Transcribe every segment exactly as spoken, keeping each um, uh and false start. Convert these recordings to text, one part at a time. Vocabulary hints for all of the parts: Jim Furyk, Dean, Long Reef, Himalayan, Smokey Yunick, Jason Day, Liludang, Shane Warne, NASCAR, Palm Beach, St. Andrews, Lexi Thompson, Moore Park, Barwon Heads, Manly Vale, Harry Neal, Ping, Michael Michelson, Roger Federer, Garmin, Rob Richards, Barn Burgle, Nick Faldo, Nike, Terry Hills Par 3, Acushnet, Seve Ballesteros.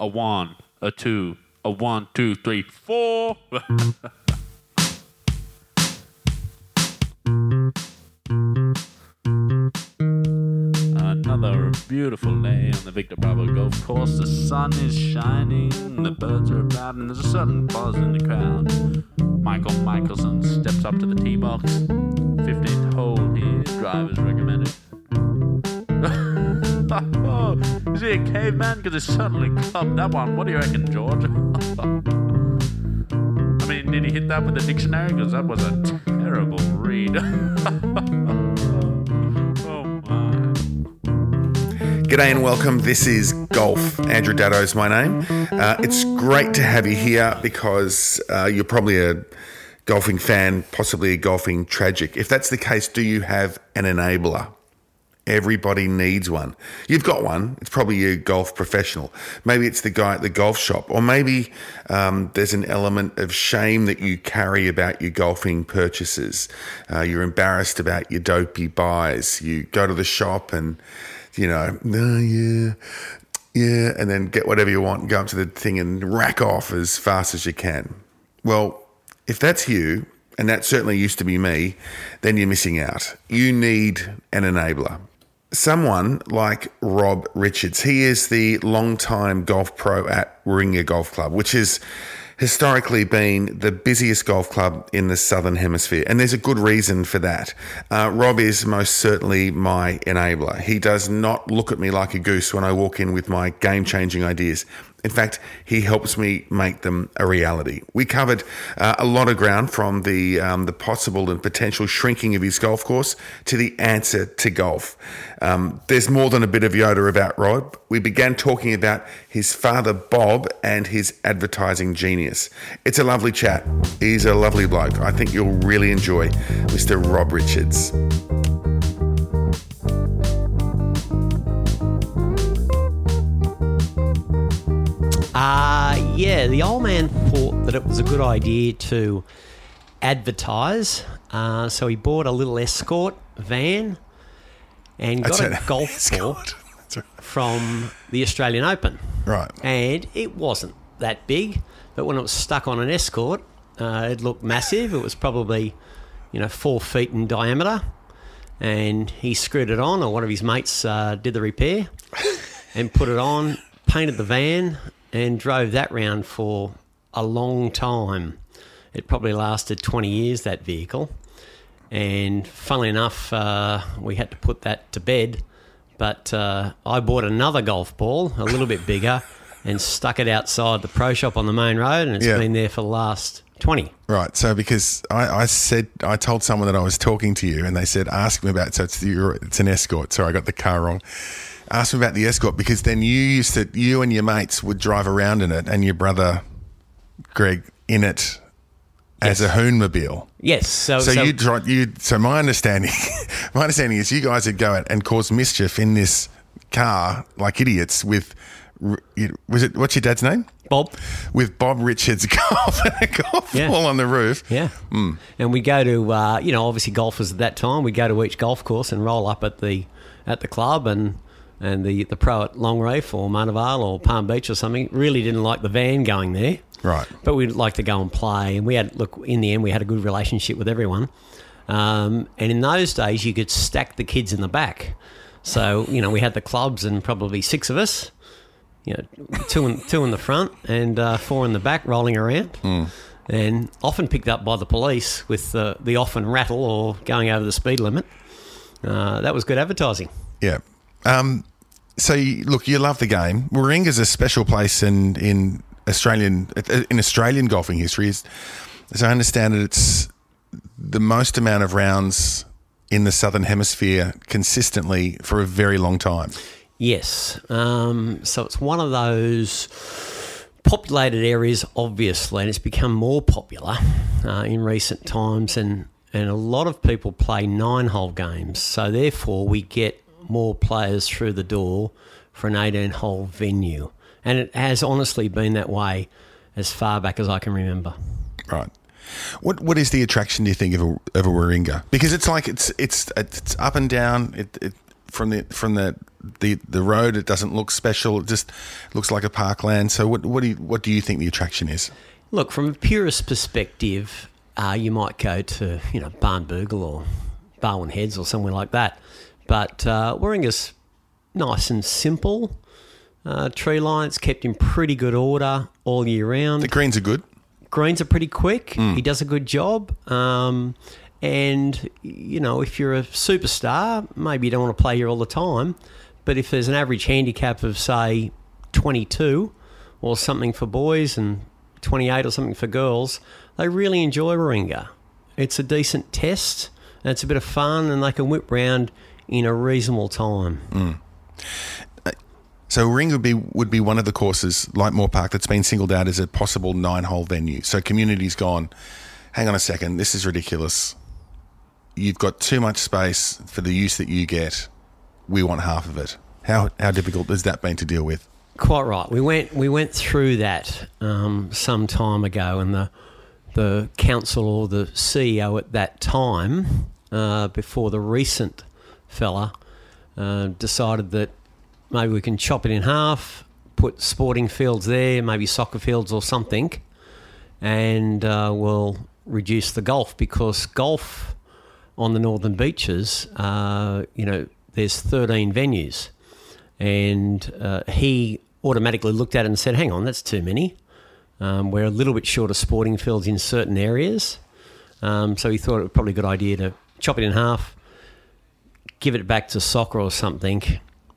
A one, a two, a one, two, three, four. Another beautiful day on the Victor Bravo Golf Course. The sun is shining, the birds are about, and there's a certain buzz in the crowd. Michael Michelson steps up to the tee box. fifteenth hole here, driver's recommended. Oh, is he a caveman? Because he certainly clubbed that one. What do you reckon, George? I mean, did he hit that with a dictionary? Because that was a terrible read. Oh, my. G'day and welcome. This is Golf. Andrew Daddo is my name. Uh, it's great to have you here because uh, you're probably a golfing fan, possibly a golfing tragic. If that's the case, do you have an enabler? Everybody needs one. You've got one. It's probably your golf professional. Maybe it's the guy at the golf shop, or maybe um, there's an element of shame that you carry about your golfing purchases. Uh, you're embarrassed about your dopey buys. You go to the shop and, you know, no, oh, yeah, yeah, and then get whatever you want and go up to the thing and rack off as fast as you can. Well, if that's you, and that certainly used to be me, then you're missing out. You need an enabler. Someone like Rob Richards. He is the longtime golf pro at Warringah Golf Club, which has historically been the busiest golf club in the Southern Hemisphere. And there's a good reason for that. Uh, Rob is most certainly my enabler. He does not look at me like a goose when I walk in with my game-changing ideas. In fact, he helps me make them a reality. We covered uh, a lot of ground, from the um, the possible and potential shrinking of his golf course to the answer to golf. Um, there's more than a bit of Yoda about Rob. We began talking about his father, Bob, and his advertising genius. It's a lovely chat. He's a lovely bloke. I think you'll really enjoy Mister Rob Richards. Uh, yeah, the old man thought that it was a good idea to advertise, uh, so he bought a little escort van and got a golf ball from the Australian Open. Right. And it wasn't that big, but when it was stuck on an escort, uh, it looked massive. It was probably, you know, four feet in diameter, and he screwed it on, or one of his mates uh, did the repair and put it on, painted the van, and drove that round for a long time. It probably lasted twenty years, that vehicle. And funnily enough, uh, we had to put that to bed. But uh, I bought another golf ball, a little bit bigger, and stuck it outside the pro shop on the main road, and it's yeah. been there for the last twenty. Right, so because I, I said, I told someone that I was talking to you, and they said, ask me about it. So it's, the, it's an escort. Sorry, I got the car wrong. Ask me about the escort, because then you used to, you and your mates would drive around in it, and your brother Greg in it yes. as a hoonmobile. Yes. So, so, so you drive. You. So my understanding, my understanding is you guys would go out and cause mischief in this car like idiots with. Was it what's your dad's name? Bob. With Bob Richards' golf and a golf yeah. ball on the roof. Yeah. Mm. And we go to uh, you know obviously golfers at that time. We go to each golf course and roll up at the at the club and. And the, the pro at Long Reef or Manly Vale or Palm Beach or something really didn't like the van going there. Right. But we'd like to go and play. And we had, look, in the end, we had a good relationship with everyone. Um, and in those days, you could stack the kids in the back. So, you know, we had the clubs and probably six of us, you know, two in, two in the front and uh, four in the back rolling around. Mm. And often picked up by the police with the, the off and rattle or going over the speed limit. Uh, that was good advertising. Yeah. Um, so, you, look, you love the game. Warringah's a special place in, in Australian in Australian golfing history. As I understand it, it's the most amount of rounds in the Southern Hemisphere consistently for a very long time. Yes. Um, so, it's one of those populated areas, obviously, and it's become more popular uh, in recent times, and, and a lot of people play nine-hole games. So, therefore, we get more players through the door for an eighteen-hole venue. And it has honestly been that way as far back as I can remember. Right. What What is the attraction, do you think, of a, of a Warringah? Because it's like it's it's it's up and down. It, it from the from the, the the road, it doesn't look special. It just looks like a parkland. So what what do you, what do you think the attraction is? Look, from a purist perspective, uh, you might go to you know Barn Burgle or Barwon Heads or somewhere like that. But uh, Warringah's nice and simple. Uh, tree line's kept in pretty good order all year round. The greens are good. Greens are pretty quick. Mm. He does a good job. Um, and, you know, if you're a superstar, maybe you don't want to play here all the time. But if there's an average handicap of, say, twenty-two or something for boys and twenty-eight or something for girls, they really enjoy Warringah. It's a decent test and it's a bit of fun and they can whip round in a reasonable time. Mm. So Warringah would be, would be one of the courses, like Moore Park, that's been singled out as a possible nine-hole venue. So community's gone, hang on a second, this is ridiculous. You've got too much space for the use that you get. We want half of it. How how difficult has that been to deal with? Quite right. We went we went through that um, some time ago, and the the council or the C E O at that time, uh, before the recent fella, uh, decided that maybe we can chop it in half, put sporting fields there, maybe soccer fields or something, and uh, we'll reduce the golf, because golf on the northern beaches, uh, you know, there's thirteen venues. And uh, he automatically looked at it and said, hang on, that's too many. Um, we're a little bit short of sporting fields in certain areas. Um, so he thought it was probably a good idea to chop it in half, give it back to soccer or something.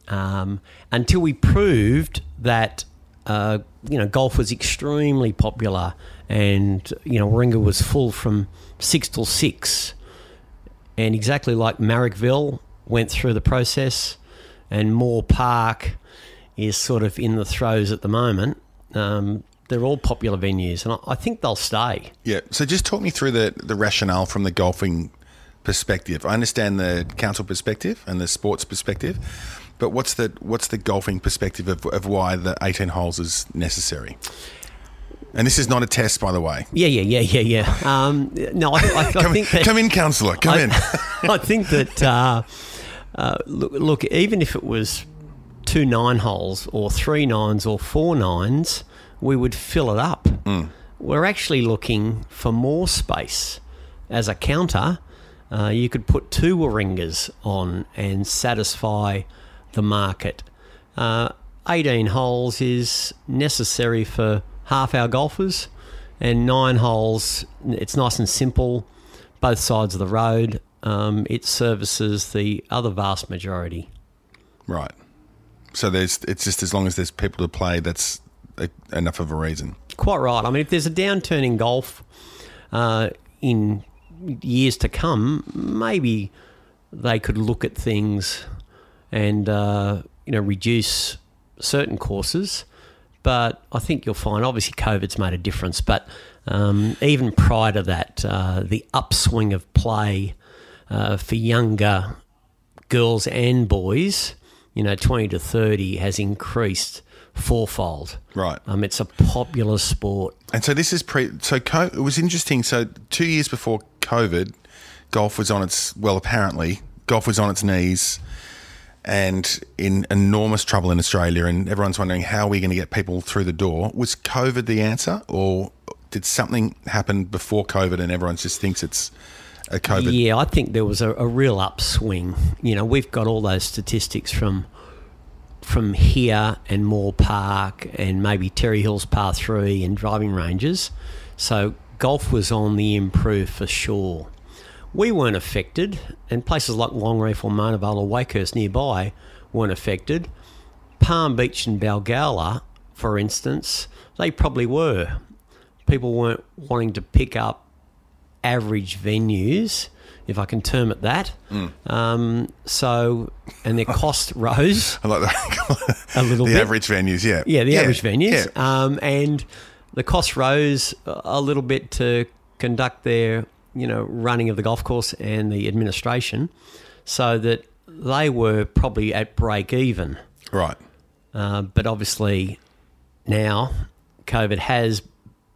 Um, until we proved that, uh, you know, golf was extremely popular and, you know, Warringah was full from six till six. And exactly like Marrickville went through the process, and Moore Park is sort of in the throes at the moment. Um, they're all popular venues and I, I think they'll stay. Yeah. So just talk me through the, the rationale from the golfing perspective. I understand the council perspective and the sports perspective. But what's the what's the golfing perspective of, of why the eighteen holes is necessary? And this is not a test, by the way. Yeah, yeah, yeah, yeah, yeah. Um, no, I, I, come, I think that, come in, counsellor. Come I, in. I think that uh, uh, look, look, even if it was two nine holes or three nines or four nines, we would fill it up. Mm. We're actually looking for more space as a counter. Uh, you could put two Warringahs on and satisfy the market. Uh, eighteen holes is necessary for half our golfers, and nine holes, it's nice and simple, both sides of the road. Um, it services the other vast majority. Right. So there's it's just as long as there's people to play, that's a, enough of a reason. Quite right. I mean, if there's a downturn in golf uh, in years to come, maybe they could look at things and, uh, you know, reduce certain courses. But I think you'll find, obviously, COVID's made a difference. But um, even prior to that, uh, the upswing of play uh, for younger girls and boys, you know, twenty to thirty, has increased fourfold. Right. Um, it's a popular sport. And so this is pre... So co- it was interesting. So two years before COVID, golf was on its... Well, apparently, golf was on its knees and in enormous trouble in Australia, and everyone's wondering how we're going to get people through the door. Was COVID the answer, or did something happen before COVID and everyone just thinks it's a COVID. Yeah, I think there was a, a real upswing. You know, we've got all those statistics from from here and Moore Park and maybe Terry Hills Par three and driving ranges. So golf was on the improve for sure. We weren't affected, and places like Long Reef or Manly Vale or Wakehurst nearby weren't affected. Palm Beach and Balgowlah, for instance, they probably were. People weren't wanting to pick up average venues, if I can term it that. Mm. Um, so, and their cost rose I like that. a little the bit. The average venues, yeah. Yeah, the yeah. average venues. Yeah. Um, and the cost rose a little bit to conduct their, you know, running of the golf course and the administration, so that they were probably at break even. Right. Uh, but obviously now COVID has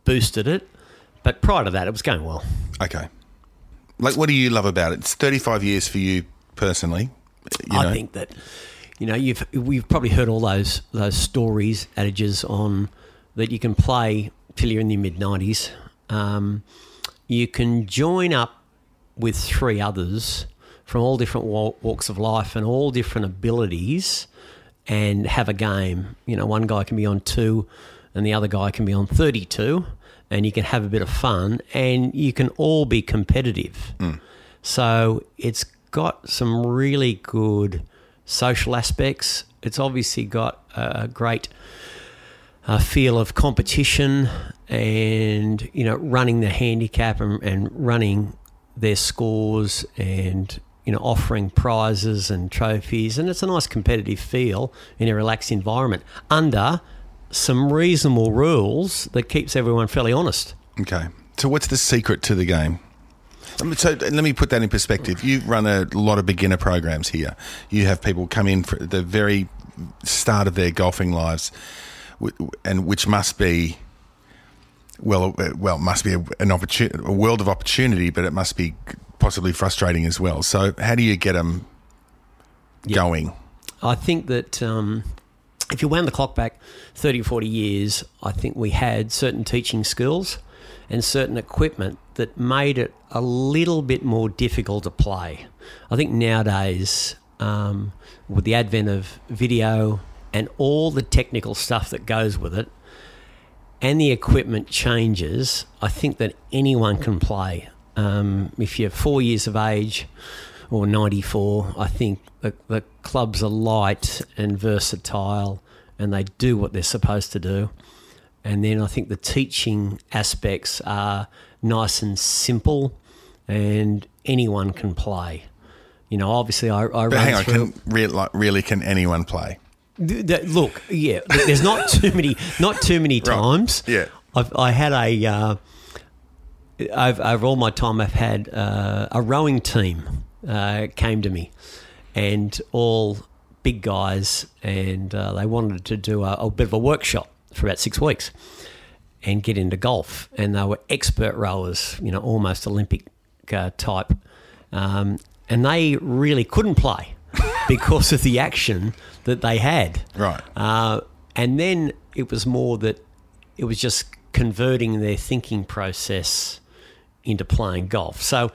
boosted it, but prior to that it was going well. Okay. Like, what do you love about it? It's thirty-five years for you personally. You I know. think that, you know, you've we've probably heard all those those stories, adages on that you can play till you're in your mid nineties. Um, you can join up with three others from all different walks of life and all different abilities and have a game. You know, one guy can be on two and the other guy can be on thirty-two, and you can have a bit of fun and you can all be competitive. Mm. So it's got some really good social aspects. It's obviously got a great uh, feel of competition and, you know, running the handicap and, and running their scores and, you know, offering prizes and trophies, and it's a nice competitive feel in a relaxed environment under some reasonable rules that keeps everyone fairly honest. Okay. So what's the secret to the game? So let me put that in perspective. You run a lot of beginner programs here. You have people come in for the very start of their golfing lives, and which must be, well, well, must be an opportunity, a world of opportunity, but it must be possibly frustrating as well. So how do you get them yeah. going? I think that um, if you wound the clock back thirty, forty years, I think we had certain teaching skills and certain equipment that made it a little bit more difficult to play. I think nowadays, um, with the advent of video and all the technical stuff that goes with it, and the equipment changes, I think that anyone can play. Um, if you're four years of age or ninety-four, I think the, the clubs are light and versatile and they do what they're supposed to do. And then I think the teaching aspects are nice and simple and anyone can play. You know, obviously I, I but hang on, can, re- like, really can anyone play? Th- th- look, yeah, there's not too many not too many times. Right. Yeah. I've, I had a... Uh, I've, over all my time, I've had uh, a rowing team uh, came to me, and all big guys, and uh, they wanted to do a, a bit of a workshop for about six weeks and get into golf. And they were expert rowers, you know, almost Olympic uh, type, um, and they really couldn't play because of the action that they had. Right. Uh, and then it was more that it was just converting their thinking process into playing golf. So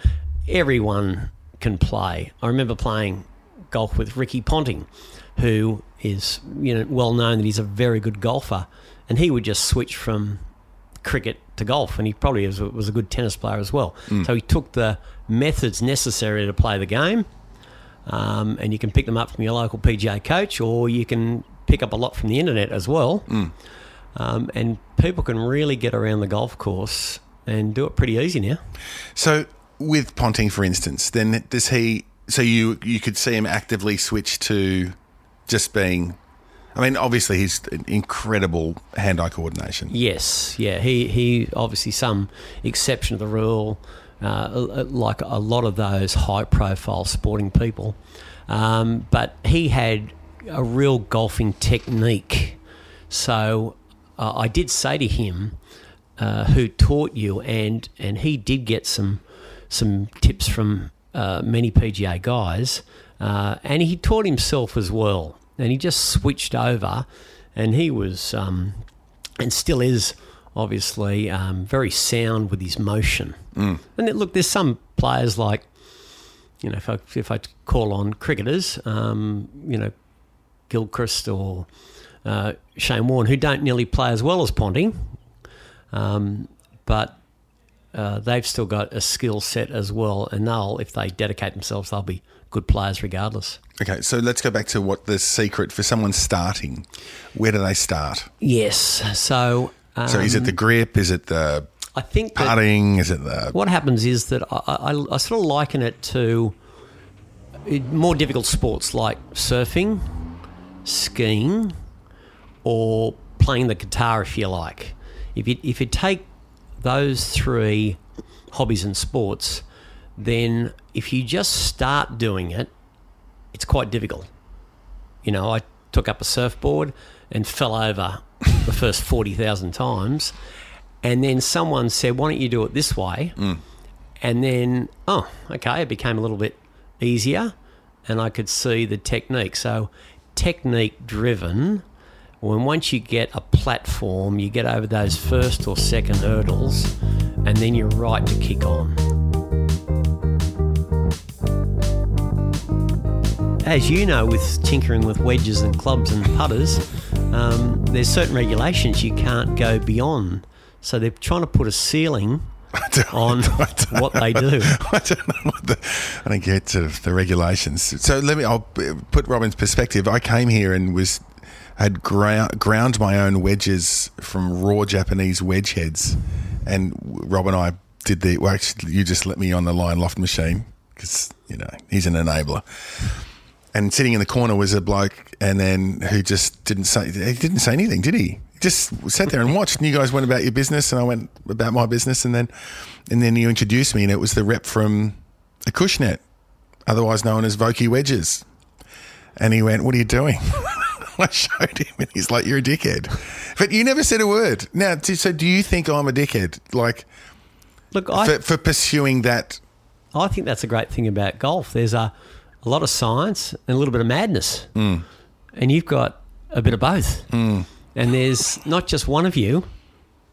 everyone can play. I remember playing golf with Ricky Ponting, who is, you know, well known that he's a very good golfer, and he would just switch from cricket to golf, and he probably was, was a good tennis player as well. Mm. So he took the methods necessary to play the game, um, and you can pick them up from your local P G A coach, or you can pick up a lot from the internet as well. Mm. Um, and people can really get around the golf course and do it pretty easy now. So with Ponting, for instance, then does he – so you you could see him actively switch to just being – I mean, obviously he's incredible hand-eye coordination. Yes, yeah. He, he obviously some exception to the rule, uh, like a lot of those high-profile sporting people. Um, but he had a real golfing technique. So – Uh, I did say to him, uh, who taught you, and and he did get some some tips from uh, many P G A guys, uh, and he taught himself as well, and he just switched over, and he was um, and still is obviously um, very sound with his motion. Mm. And it, look, there's some players like, you know, if I, if I call on cricketers, um, you know, Gilchrist or uh, Shane Warne, who don't nearly play as well as Ponting, um, but uh, they've still got a skill set as well, and they'll, if they dedicate themselves, they'll be good players regardless. Okay, so let's go back to what the secret for someone starting. Where do they start? Yes, so... Um, so is it the grip? Is it the... I think putting, is it the... What happens is that I, I, I sort of liken it to more difficult sports like surfing, skiing, or playing the guitar, if you like. If you if you take those three hobbies and sports, then if you just start doing it, it's quite difficult. You know, I took up a surfboard and fell over the first forty thousand times. And then someone said, why don't you do it this way? Mm. And then, oh, okay, it became a little bit easier and I could see the technique. So technique-driven, when once you get a platform, you get over those first or second hurdles and then you're right to kick on. As you know, with tinkering with wedges and clubs and putters, um, there's certain regulations you can't go beyond. So they're trying to put a ceiling on what they do. I don't know what the, I don't get to the regulations. So let me, I'll put Robin's perspective. I came here and was, had ground, ground my own wedges from raw Japanese wedge heads. And Rob and I did the, well, actually, you just let me on the Lion Loft machine because, you know, he's an enabler. And sitting in the corner was a bloke and then who just didn't say, he didn't say anything, did he? Just sat there and watched, and you guys went about your business and I went about my business, and then and then you introduced me, and it was the rep from Acushnet, otherwise known as Vokey Wedges. And he went, what are you doing? I showed him and he's like, you're a dickhead. But you never said a word. Now, so do you think I'm a dickhead? Like, look, I, for, for pursuing that? I think that's a great thing about golf. There's a, a lot of science and a little bit of madness. Mm. And you've got a bit of both. Mm. And there's not just one of you,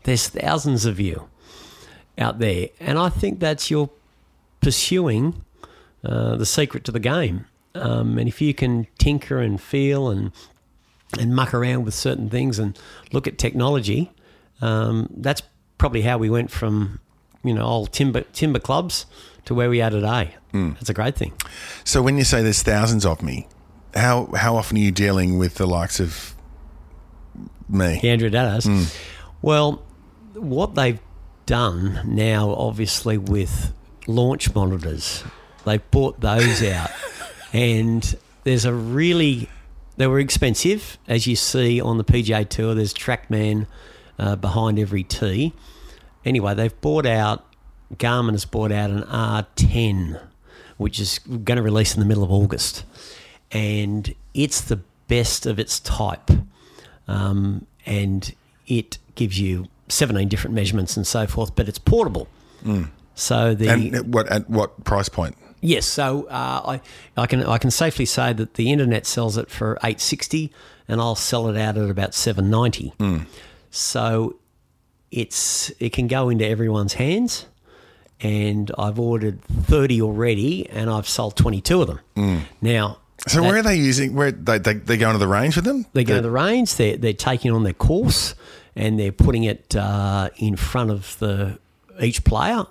there's thousands of you out there. And I think that's your pursuing uh, the secret to the game. Um, and if you can tinker and feel and and muck around with certain things and look at technology, um, that's probably how we went from, you know, old timber timber clubs to where we are today. Mm. That's a great thing. So when you say there's thousands of me, how how often are you dealing with the likes of... me. Andrew Daddo. Mm. Well, what they've done now, obviously, with launch monitors, they've bought those out. And there's a really, they were expensive, as you see on the P G A Tour. There's TrackMan uh, behind every tee. Anyway, they've bought out, Garmin has bought out an R ten, which is going to release in the middle of August. And it's the best of its type. Um, and it gives you seventeen different measurements and so forth, but it's portable. Mm. So the and at what at what price point? Yes, so uh, I I can I can safely say that the internet sells it for eight sixty, and I'll sell it out at about seven ninety. Mm. So it's it can go into everyone's hands, and I've ordered thirty already, and I've sold twenty two of them mm. now. So that, where are they using? Where they they they going to the range with them? They go to the range. They they're taking on their course and they're putting it uh, in front of the each player.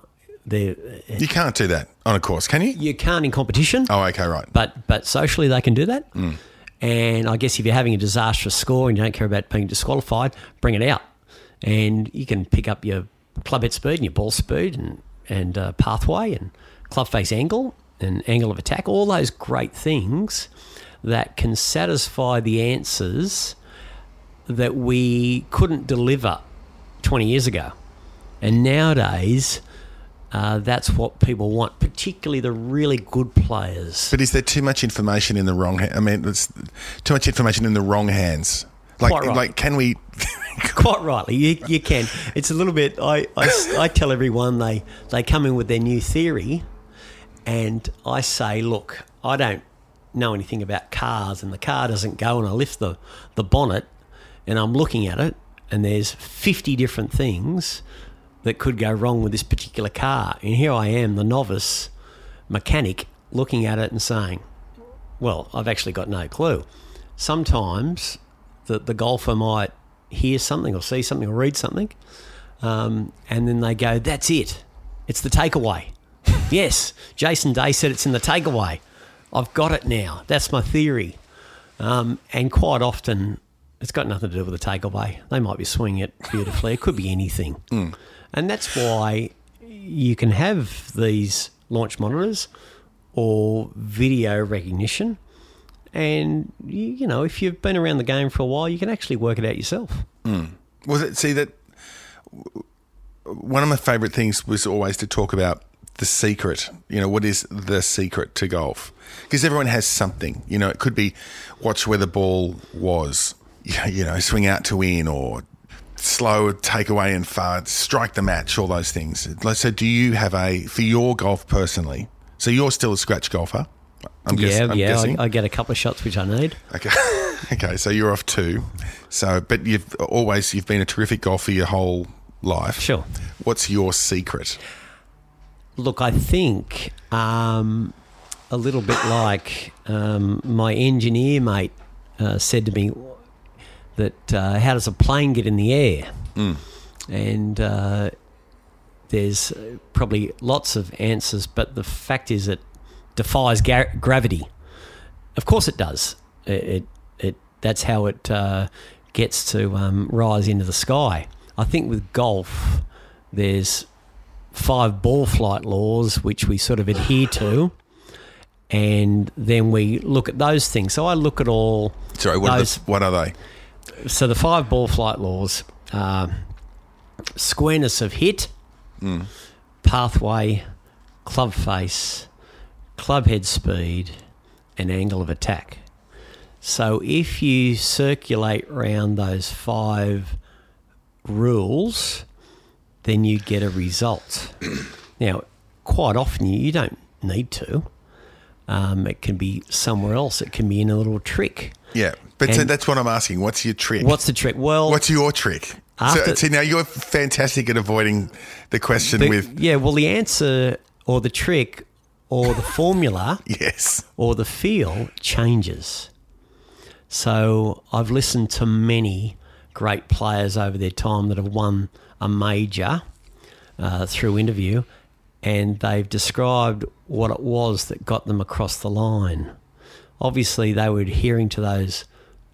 They're, you can't do that on a course, can you? You can't in competition. Oh, okay, right. But but socially they can do that. Mm. And I guess if you're having a disastrous score and you don't care about being disqualified, bring it out, and you can pick up your club head speed and your ball speed and and uh, pathway and club face angle. An angle of attack, all those great things that can satisfy the answers that we couldn't deliver twenty years ago. And nowadays, uh, that's what people want, particularly the really good players. But is there too much information in the wrong hands? I mean, it's too much information in the wrong hands. Like, Quite right. like can we... Quite rightly, you, you can. It's a little bit... I, I, I tell everyone they, they come in with their new theory... And I say, look, I don't know anything about cars, and the car doesn't go, and I lift the, the bonnet and I'm looking at it and there's fifty different things that could go wrong with this particular car. And here I am, the novice mechanic, looking at it and saying, well, I've actually got no clue. Sometimes the, the golfer might hear something or see something or read something, um, and then they go, that's it. It's the takeaway. Yes, Jason Day said it's in the takeaway. I've got it now. That's my theory. Um, and quite often it's got nothing to do with the takeaway. They might be swinging it beautifully. It could be anything. Mm. And that's why you can have these launch monitors or video recognition. And, you, you know, if you've been around the game for a while, you can actually work it out yourself. Mm. Was it, see, that one of my favourite things was always to talk about the secret, you know, what is the secret to golf? Because everyone has something, you know, it could be watch where the ball was, you know, swing out to win, or slow, take away and far, strike the match, all those things. So do you have a, for your golf personally, so you're still a scratch golfer? I'm yeah, guess, I'm yeah, guessing. I, I get a couple of shots which I need. Okay, okay. So you're off two. So, but you've always, you've been a terrific golfer your whole life. Sure. What's your secret? Look, I think um, a little bit like um, my engineer mate uh, said to me that uh, how does a plane get in the air? Mm. And uh, there's probably lots of answers, but the fact is it defies gar- gravity. Of course it does. It it, it that's how it uh, gets to um, rise into the sky. I think with golf there's five ball flight laws which we sort of adhere to, and then we look at those things. So I look at all Sorry, what, those, are, the, what are they? So the five ball flight laws are squareness of hit, mm. pathway, club face, club head speed, and angle of attack. So if you circulate around those five rules, then you get a result. Now, quite often you don't need to. Um, it can be somewhere else. It can be in a little trick. Yeah, but so that's what I'm asking. What's your trick? What's the trick? Well, what's your trick? After, so, so now you're fantastic at avoiding the question the, with... Yeah, well, the answer or the trick or the formula yes. or the feel changes. So I've listened to many great players over their time that have won a major uh, through interview, and they've described what it was that got them across the line. Obviously, they were adhering to those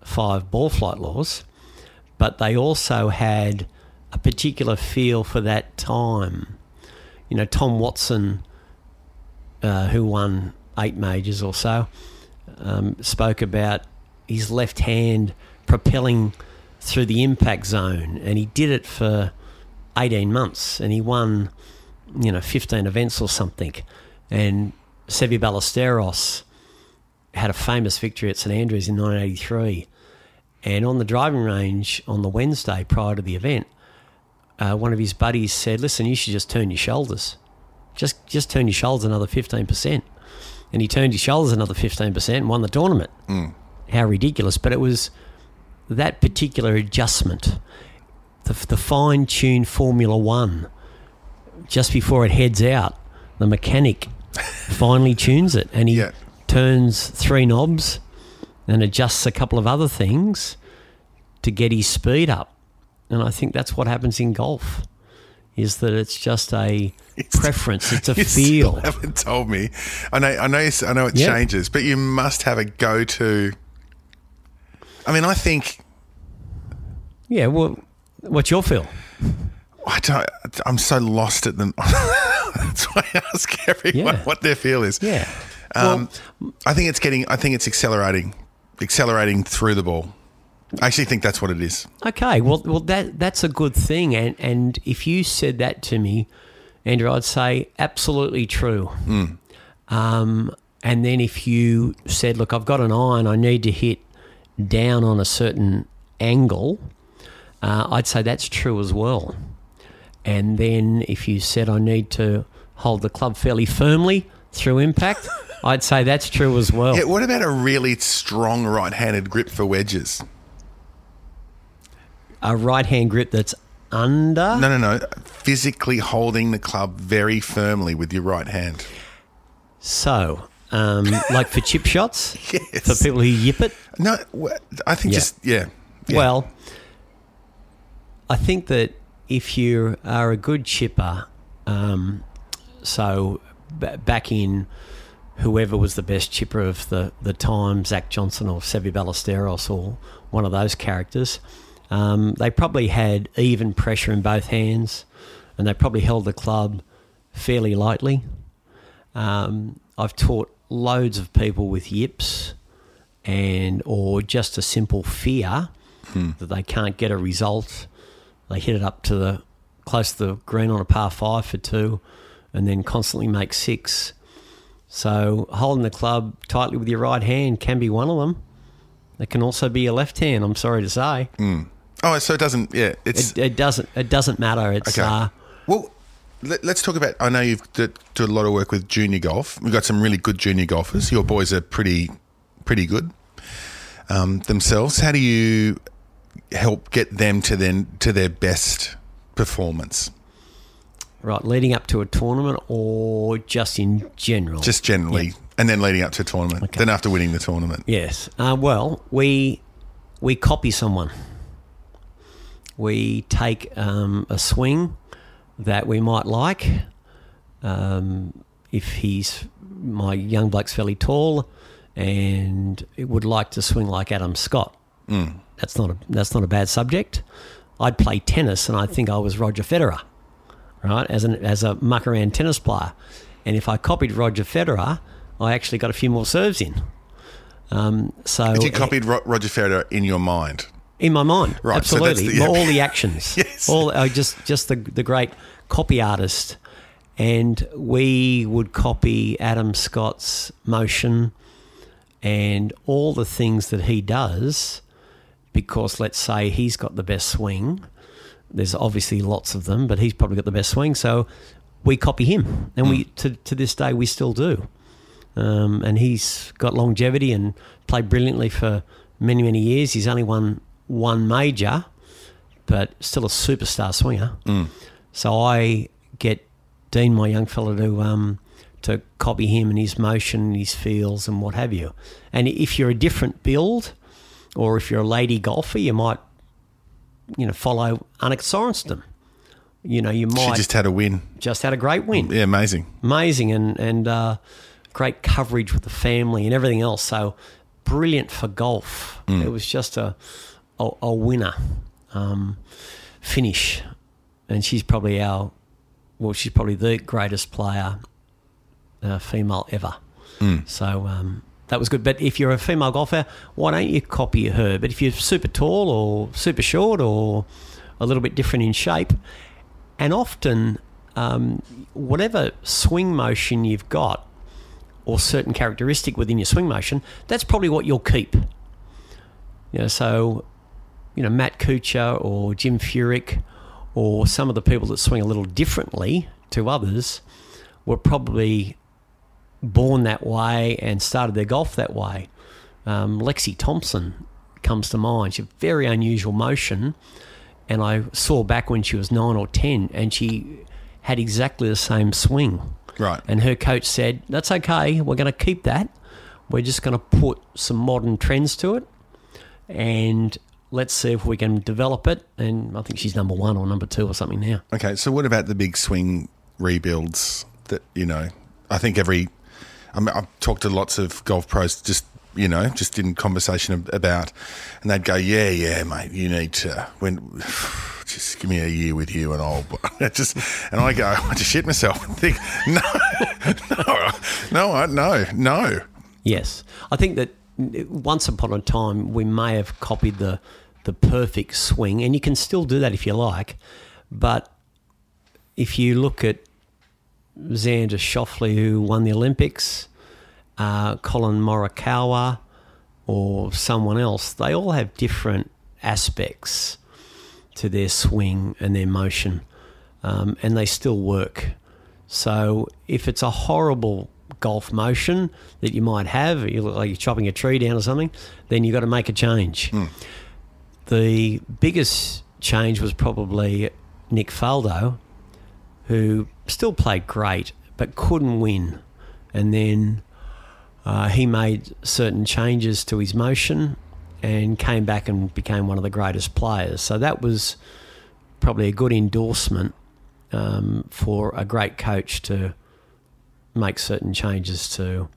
five ball flight laws, but they also had a particular feel for that time. You know, Tom Watson, uh, who won eight majors or so, um, spoke about his left hand propelling through the impact zone, and he did it for eighteen months, and he won, you know, fifteen events or something. And Seve Ballesteros had a famous victory at St Andrews in nineteen eighty-three, and on the driving range on the Wednesday prior to the event, uh, one of his buddies said, listen, you should just turn your shoulders. Just just turn your shoulders another fifteen percent. And he turned his shoulders another fifteen percent and won the tournament. Mm. How ridiculous. But it was that particular adjustment, the, the fine-tuned Formula One, just before it heads out, the mechanic finally tunes it, and he yeah. turns three knobs and adjusts a couple of other things to get his speed up. And I think that's what happens in golf, is that it's just a it's, preference. It's a you feel. You haven't told me. I know, I know, I know it yeah. changes, but you must have a go-to. I mean, I think... Yeah, well, what's your feel? I don't, I'm so lost at them. That's why I ask everyone yeah. what their feel is. Yeah. Um, well, I think it's getting, I think it's accelerating, accelerating through the ball. I actually think that's what it is. Okay, well, well, that that's a good thing. And, and if you said that to me, Andrew, I'd say absolutely true. Mm. Um, and then if you said, look, I've got an iron, I need to hit down on a certain angle, uh, I'd say that's true as well. And then if you said I need to hold the club fairly firmly through impact, I'd say that's true as well. Yeah, what about a really strong right-handed grip for wedges? A right-hand grip that's under? No, no, no. Physically holding the club very firmly with your right hand. So, um, like for chip shots? Yes. For people who yip it? No, I think yeah. just, yeah. yeah. Well, I think that if you are a good chipper, um, so b- back in whoever was the best chipper of the, the time, Zach Johnson or Seve Ballesteros or one of those characters, um, they probably had even pressure in both hands and they probably held the club fairly lightly. Um, I've taught loads of people with yips and or just a simple fear hmm. that they can't get a result. They hit it up to the close to the green on a par five for two and then constantly make six. So holding the club tightly with your right hand can be one of them. It can also be your left hand, I'm sorry to say. Mm. Oh, so it doesn't, yeah. It's, it, it doesn't It doesn't matter. It's okay. uh, Well, let, let's talk about, I know you do a lot of work with junior golf. We've got some really good junior golfers. Your boys are pretty pretty good um, themselves. How do you help get them to, then, to their best performance? Right, leading up to a tournament or just in general? Just generally, yeah. And then leading up to a tournament, okay. Then after winning the tournament. Yes. Uh, well, we we copy someone. We take um, a swing that we might like. Um, if he's my young bloke's fairly tall and would like to swing like Adam Scott, mm. that's not a, that's not a bad subject. I'd play tennis and I think I was Roger Federer. Right, as an as a muck around tennis player, and if I copied Roger Federer, I actually got a few more serves in. Um, so but you copied uh, Roger Federer in your mind, in my mind, right? Absolutely, so the, yeah. all the actions, yes, all uh, just just the the great copy artist, and we would copy Adam Scott's motion and all the things that he does, because let's say he's got the best swing. There's obviously lots of them, but he's probably got the best swing. So we copy him, and we to, to this day we still do. Um, and he's got longevity and played brilliantly for many, many years. He's only won one major, but still a superstar swinger. Mm. So I get Dean, my young fella, to um, to copy him and his motion and his feels and what have you. And if you're a different build or if you're a lady golfer, you might – you know, follow Annick Sorenstam. You know, you might... She just had a win. Just had a great win. Yeah, amazing. Amazing and, and uh, great coverage with the family and everything else. So brilliant for golf. Mm. It was just a a, a winner um, finish. And she's probably our... Well, she's probably the greatest player, uh, female, ever. Mm. So um, that was good. But if you're a female golfer, why don't you copy her? But if you're super tall or super short or a little bit different in shape, and often um, whatever swing motion you've got or certain characteristic within your swing motion, that's probably what you'll keep. You know, so, you know, Matt Kuchar or Jim Furyk or some of the people that swing a little differently to others were probably born that way and started their golf that way. Um, Lexi Thompson comes to mind. She had very unusual motion, and I saw back when she was nine or ten, and she had exactly the same swing. Right. And her coach said, "That's okay. We're going to keep that. We're just going to put some modern trends to it, and let's see if we can develop it." And I think she's number one or number two or something now. Okay. So what about the big swing rebuilds that you know? I think every I mean, I've talked to lots of golf pros just, you know, just in conversation about, and they'd go, yeah, yeah, mate, you need to, when, just give me a year with you and I'll, just, and I go, I just shit myself and think, no, no, no, no, no. Yes. I think that once upon a time we may have copied the, the perfect swing, and you can still do that if you like, but if you look at Xander Schauffele, who won the Olympics, uh, Colin Morikawa or someone else, they all have different aspects to their swing and their motion, um, and they still work. So if it's a horrible golf motion that you might have, you look like you're chopping a tree down or something, then you've got to make a change. Mm. The biggest change was probably Nick Faldo, who still played great but couldn't win. And then uh, he made certain changes to his motion and came back and became one of the greatest players. So that was probably a good endorsement um, for a great coach to make certain changes to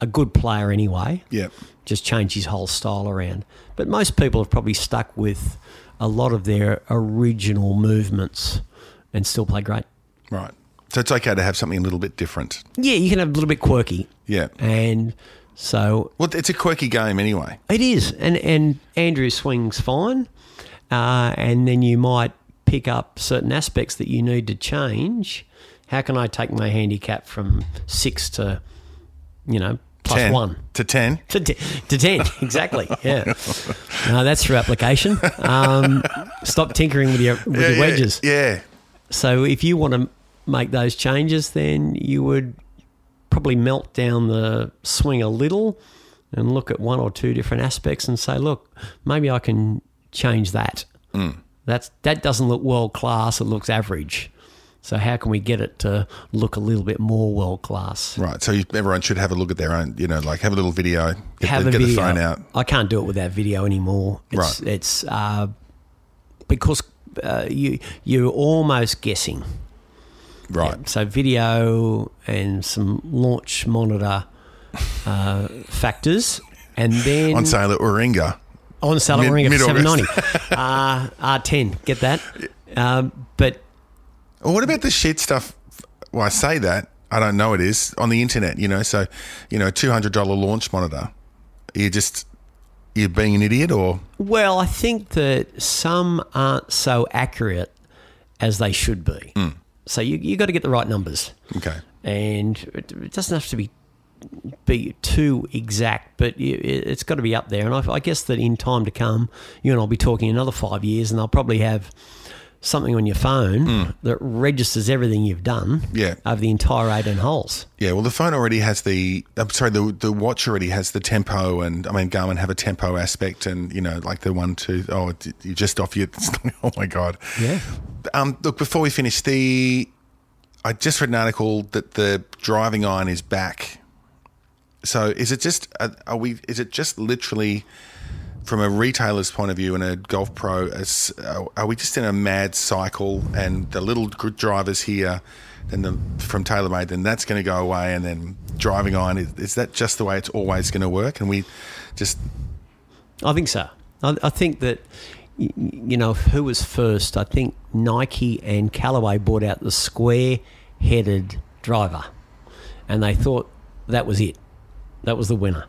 a good player anyway. Yeah. Just change his whole style around. But most people have probably stuck with a lot of their original movements and still play great. Right. So it's okay to have something a little bit different. Yeah, you can have a little bit quirky. Yeah. And so... Well, it's a quirky game anyway. It is. And and Andrew swings fine. Uh, and then you might pick up certain aspects that you need to change. How can I take my handicap from six to, you know, plus ten. One? To ten? To, t- to ten, exactly, yeah. No, that's your application. Um, stop tinkering with your, with yeah, your wedges. Yeah, yeah. So if you want to... make those changes, then you would probably melt down the swing a little and look at one or two different aspects and say, look, maybe I can change that. Mm. That's that doesn't look world-class, it looks average. So how can we get it to look a little bit more world-class? Right, so you, everyone should have a look at their own, you know, like have a little video, get, have the, a get video. The phone out. I can't do it without video anymore. It's, right. It's uh, because uh, you you're almost guessing. Right. Yeah, so video and some launch monitor uh, factors, and then on sale at Warringah. On sale at Warringah for seven ninety. uh, R ten, get that. Um, but well, what about the shit stuff? Well, I say that I don't know. It is on the internet, you know. So you know, two hundred dollar launch monitor. You just you're being an idiot, or well, I think that some aren't so accurate as they should be. Mm. So you you got to get the right numbers. Okay. And it, it doesn't have to be be too exact, but you, it, it's got to be up there. And I, I guess that in time to come, you and I'll be talking another five years and I'll probably have something on your phone mm. that registers everything you've done yeah. over the entire eighteen holes. Yeah, well, the phone already has the – I'm sorry, the the watch already has the tempo and, I mean, Garmin have a tempo aspect and, you know, like the one, two, oh, you're just off your – oh, my God. Yeah. Um, look, before we finish, the I just read an article that the driving iron is back. So is it just – are we? Is it just literally – from a retailer's point of view and a golf pro, are we just in a mad cycle and the little drivers here then the, from TaylorMade, then that's going to go away and then driving iron, is, is that just the way it's always going to work? And we just... I think so. I, I think that, you know, who was first? I think Nike and Callaway bought out the square-headed driver and they thought that was it. That was the winner.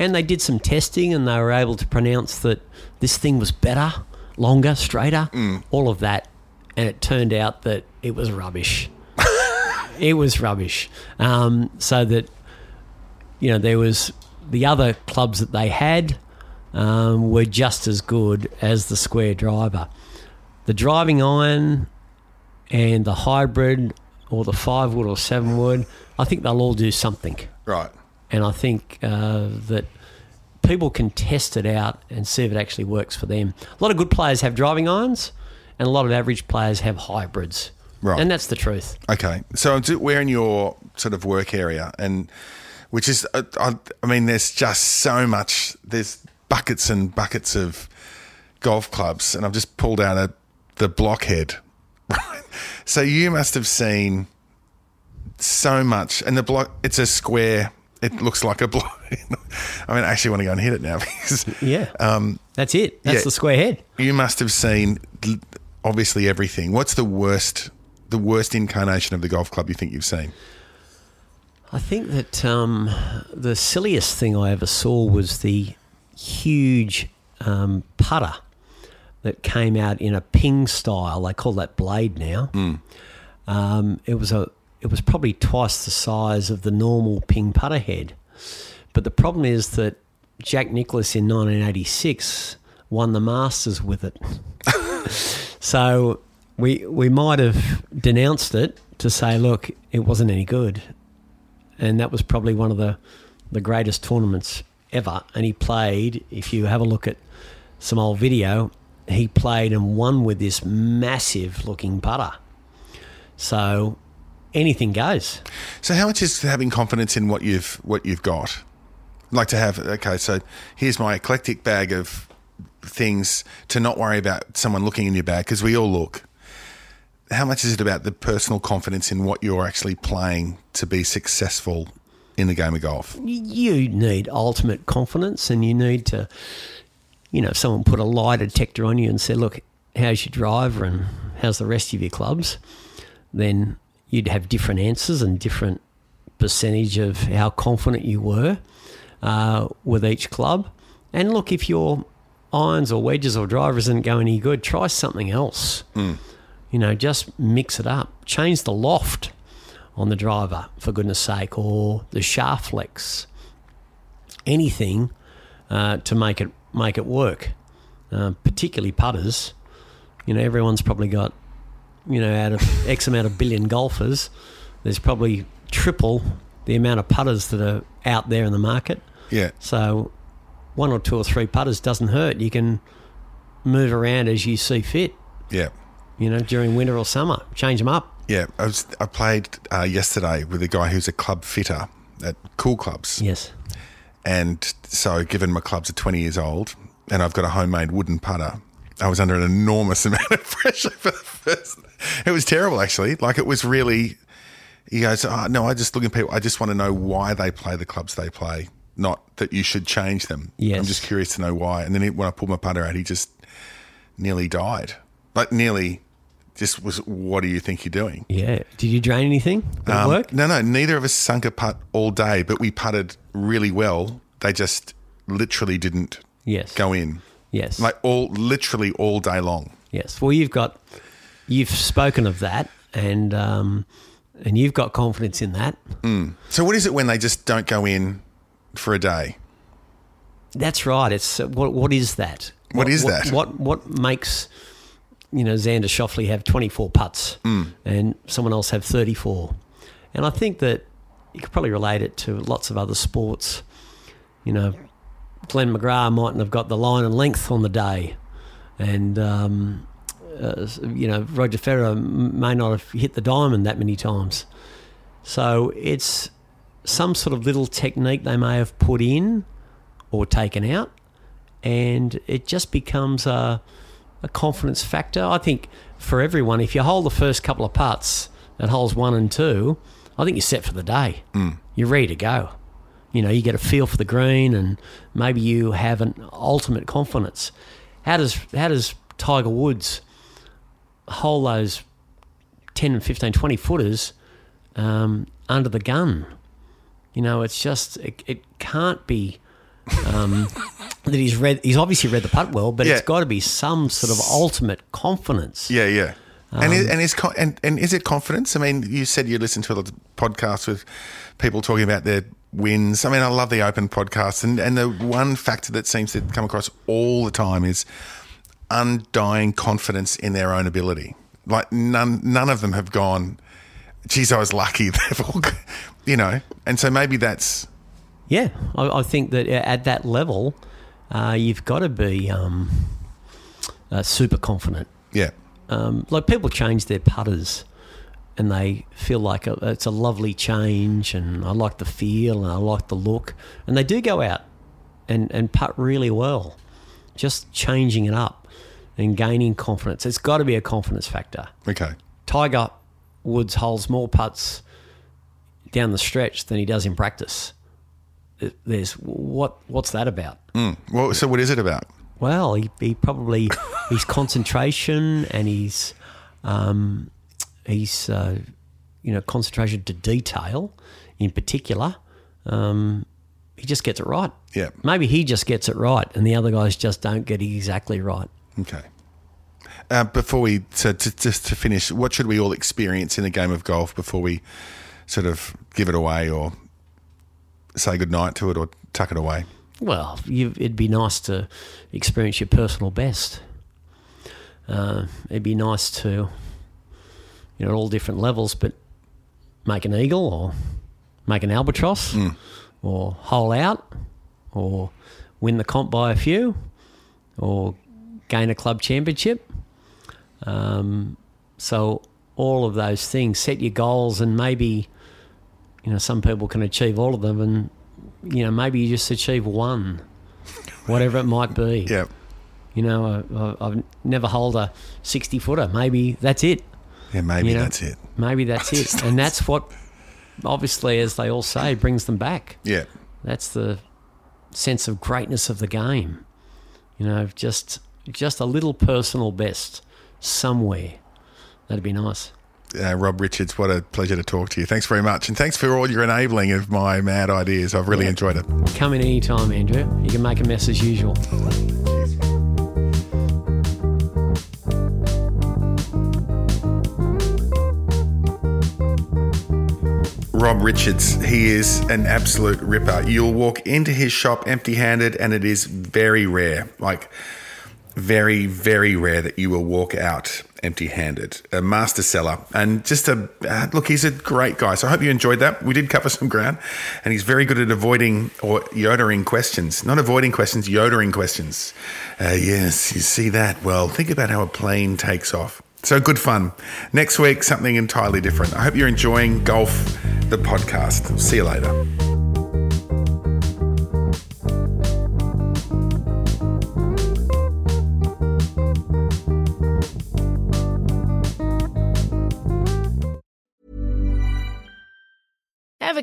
And they did some testing and they were able to pronounce that this thing was better, longer, straighter, mm. all of that. And it turned out that it was rubbish. It was rubbish. Um, so that, you know, there was the other clubs that they had um, were just as good as the square driver. The driving iron and the hybrid or the five wood or seven wood, I think they'll all do something. Right. And I think uh, that people can test it out and see if it actually works for them. A lot of good players have driving irons and a lot of average players have hybrids. Right. And that's the truth. Okay. So we're in your sort of work area and which is, I, I mean, there's just so much. There's buckets and buckets of golf clubs and I've just pulled out a, the Blockhead. Right. So you must have seen so much. And the block, it's a square... It looks like a block. I mean, I actually want to go and hit it now. Because, yeah. Um, that's it. That's yeah. the square head. You must have seen obviously everything. What's the worst the worst incarnation of the golf club you think you've seen? I think that um, the silliest thing I ever saw was the huge um, putter that came out in a Ping style. They call that blade now. Mm. Um, it was a... It was probably twice the size of the normal Ping putter head. But the problem is that Jack Nicklaus in nineteen eighty-six won the Masters with it. So we we might have denounced it to say, look, it wasn't any good. And that was probably one of the, the greatest tournaments ever. And he played, if you have a look at some old video, he played and won with this massive looking putter. So anything goes. So how much is having confidence in what you've what you've got? Like to have, okay, so here's my eclectic bag of things to not worry about someone looking in your bag, because we all look. How much is it about the personal confidence in what you're actually playing to be successful in the game of golf? You need ultimate confidence, and you need to, you know, if someone put a lie detector on you and said, look, how's your driver and how's the rest of your clubs, then you'd have different answers and different percentage of how confident you were uh, with each club. And look, if your irons or wedges or drivers didn't go any good, try something else. Mm. You know, just mix it up. Change the loft on the driver, for goodness sake, or the shaft flex. Anything uh, to make it make it work, uh, particularly putters. You know, everyone's probably got, you know, out of X amount of billion golfers, there's probably triple the amount of putters that are out there in the market. Yeah. So one or two or three putters doesn't hurt. You can move around as you see fit. Yeah. You know, during winter or summer, change them up. Yeah, I was, I played uh, yesterday with a guy who's a club fitter at Cool Clubs. Yes. And so given my clubs are twenty years old and I've got a homemade wooden putter, I was under an enormous amount of pressure for the first. It was terrible, actually. Like, it was really, he goes, oh, no, I just look at people. I just want to know why they play the clubs they play, not that you should change them. Yes. I'm just curious to know why. And then he, when I pulled my putter out, he just nearly died. Like, nearly just was, what do you think you're doing? Yeah. Did you drain anything? Did um, it work? No, no. Neither of us sunk a putt all day, but we putted really well. They just literally didn't yes. go in. Yes. Like, all literally all day long. Yes. Well, you've got – you've spoken of that, and um, and you've got confidence in that. Mm. So what is it when they just don't go in for a day? That's right. It's what? What is that? What, what is what, that? What, what What makes – you know, Xander Schauffele have twenty-four putts mm. and someone else have thirty-four. And I think that you could probably relate it to lots of other sports. You know, Glenn McGrath mightn't have got the line and length on the day. And, um, uh, you know, Roger Federer may not have hit the diamond that many times. So it's some sort of little technique they may have put in or taken out, and it just becomes a... a confidence factor. I think for everyone, if you hold the first couple of putts at holes one and two, I think you're set for the day. Mm. You're ready to go. You know, you get a feel for the green, and maybe you have an ultimate confidence. How does how does Tiger Woods hole those ten, fifteen, twenty footers um, under the gun? You know, it's just, it, it can't be... Um, that he's read, he's obviously read the putt well, but yeah. it's got to be some sort of ultimate confidence. Yeah, yeah. Um, and is, and is and and is it confidence? I mean, you said you listen to a lot of podcasts with people talking about their wins. I mean, I love the Open podcast, and and the one factor that seems to come across all the time is undying confidence in their own ability. Like none none of them have gone, geez, I was lucky. You know, and so maybe that's. Yeah, I, I think that at that level, uh, you've got to be um, uh, super confident. Yeah. Um, like, people change their putters and they feel like a, it's a lovely change, and I like the feel and I like the look. And they do go out and, and putt really well, just changing it up and gaining confidence. It's got to be a confidence factor. Okay. Tiger Woods holds more putts down the stretch than he does in practice. There's what? What's that about? Mm. Well, so what is it about? Well, he, he probably his concentration and his um, his uh, you know concentration to detail in particular. Um, he just gets it right. Yeah. Maybe he just gets it right, and the other guys just don't get it exactly right. Okay. Uh, before we so to, just to finish, what should we all experience in the game of golf before we sort of give it away or say goodnight to it or tuck it away? Well, you, it'd be nice to experience your personal best. Uh, it'd be nice to, you know, at all different levels, but make an eagle or make an albatross mm. or hole out or win the comp by a few or gain a club championship. Um, so all of those things, set your goals, and maybe, you know, some people can achieve all of them, and, you know, maybe you just achieve one, whatever it might be. Yeah. You know, I, I, I've never held a sixty-footer. Maybe that's it. Yeah, maybe you know, that's it. Maybe that's it. And that's what, obviously, as they all say, brings them back. Yeah. That's the sense of greatness of the game. You know, just just a little personal best somewhere. That'd be nice. Uh, Rob Richards, what a pleasure to talk to you. Thanks very much. And thanks for all your enabling of my mad ideas. I've really yeah. enjoyed it. Come in any time, Andrew. You can make a mess as usual. Rob Richards, he is an absolute ripper. You'll walk into his shop empty-handed, and it is very rare, like very, very rare that you will walk out empty-handed. A master seller, and just a uh, look, he's a great guy. So I hope you enjoyed that. We did cover some ground, and he's very good at avoiding or yodeling questions. Not avoiding questions, yodeling questions. Uh, yes, you see that. Well, think about how a plane takes off. So good fun. Next week, something entirely different. I hope you're enjoying Golf, the podcast. See you later. Ever